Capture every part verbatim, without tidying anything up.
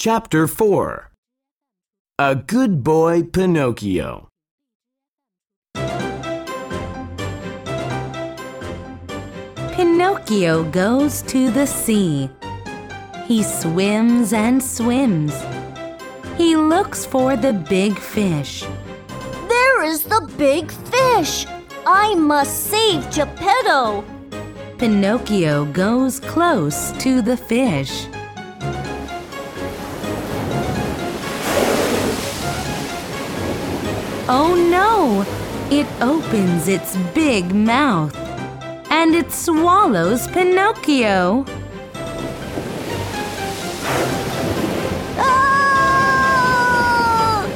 Chapter four A Good Boy Pinocchio Pinocchio goes to the sea. He swims and swims. He looks for the big fish. There is the big fish! I must save Geppetto! Pinocchio goes close to the fish.Oh no! It opens its big mouth, and it swallows Pinocchio. Ah!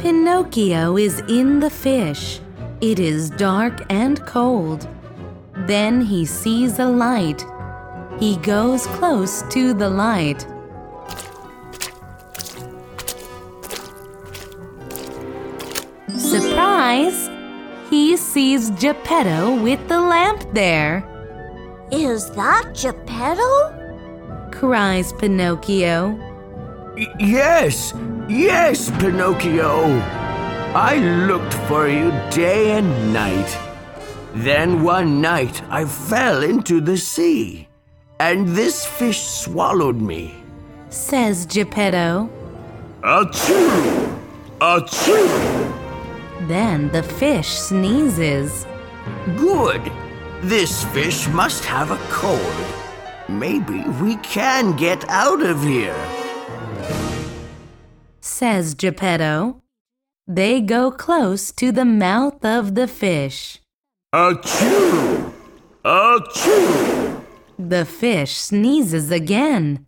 Pinocchio is in the fish. It is dark and cold. Then he sees a light.He goes close to the light. Surprise! He sees Geppetto with the lamp there. Is that Geppetto? Cries Pinocchio. Yes, yes, Pinocchio. I looked for you day and night. Then one night I fell into the sea.And this fish swallowed me, says Geppetto. Achoo! Achoo! Then the fish sneezes. Good! This fish must have a cold. Maybe we can get out of here, says Geppetto. They go close to the mouth of the fish. Achoo! Achoo!The fish sneezes again.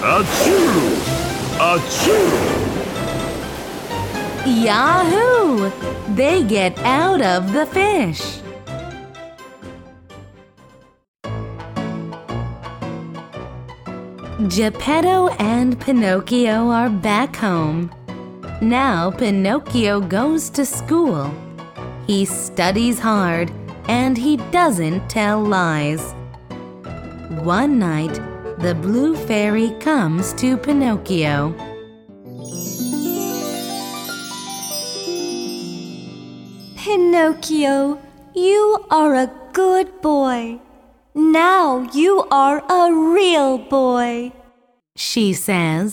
Achoo! Achoo! Yahoo! They get out of the fish. Geppetto and Pinocchio are back home. Now Pinocchio goes to school. He studies hard.And he doesn't tell lies. One night, the Blue Fairy comes to Pinocchio. Pinocchio, you are a good boy. Now you are a real boy, she says.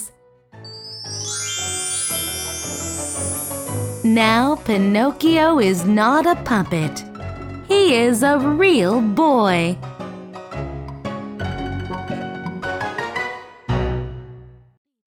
Now Pinocchio is not a puppet.He is a real boy.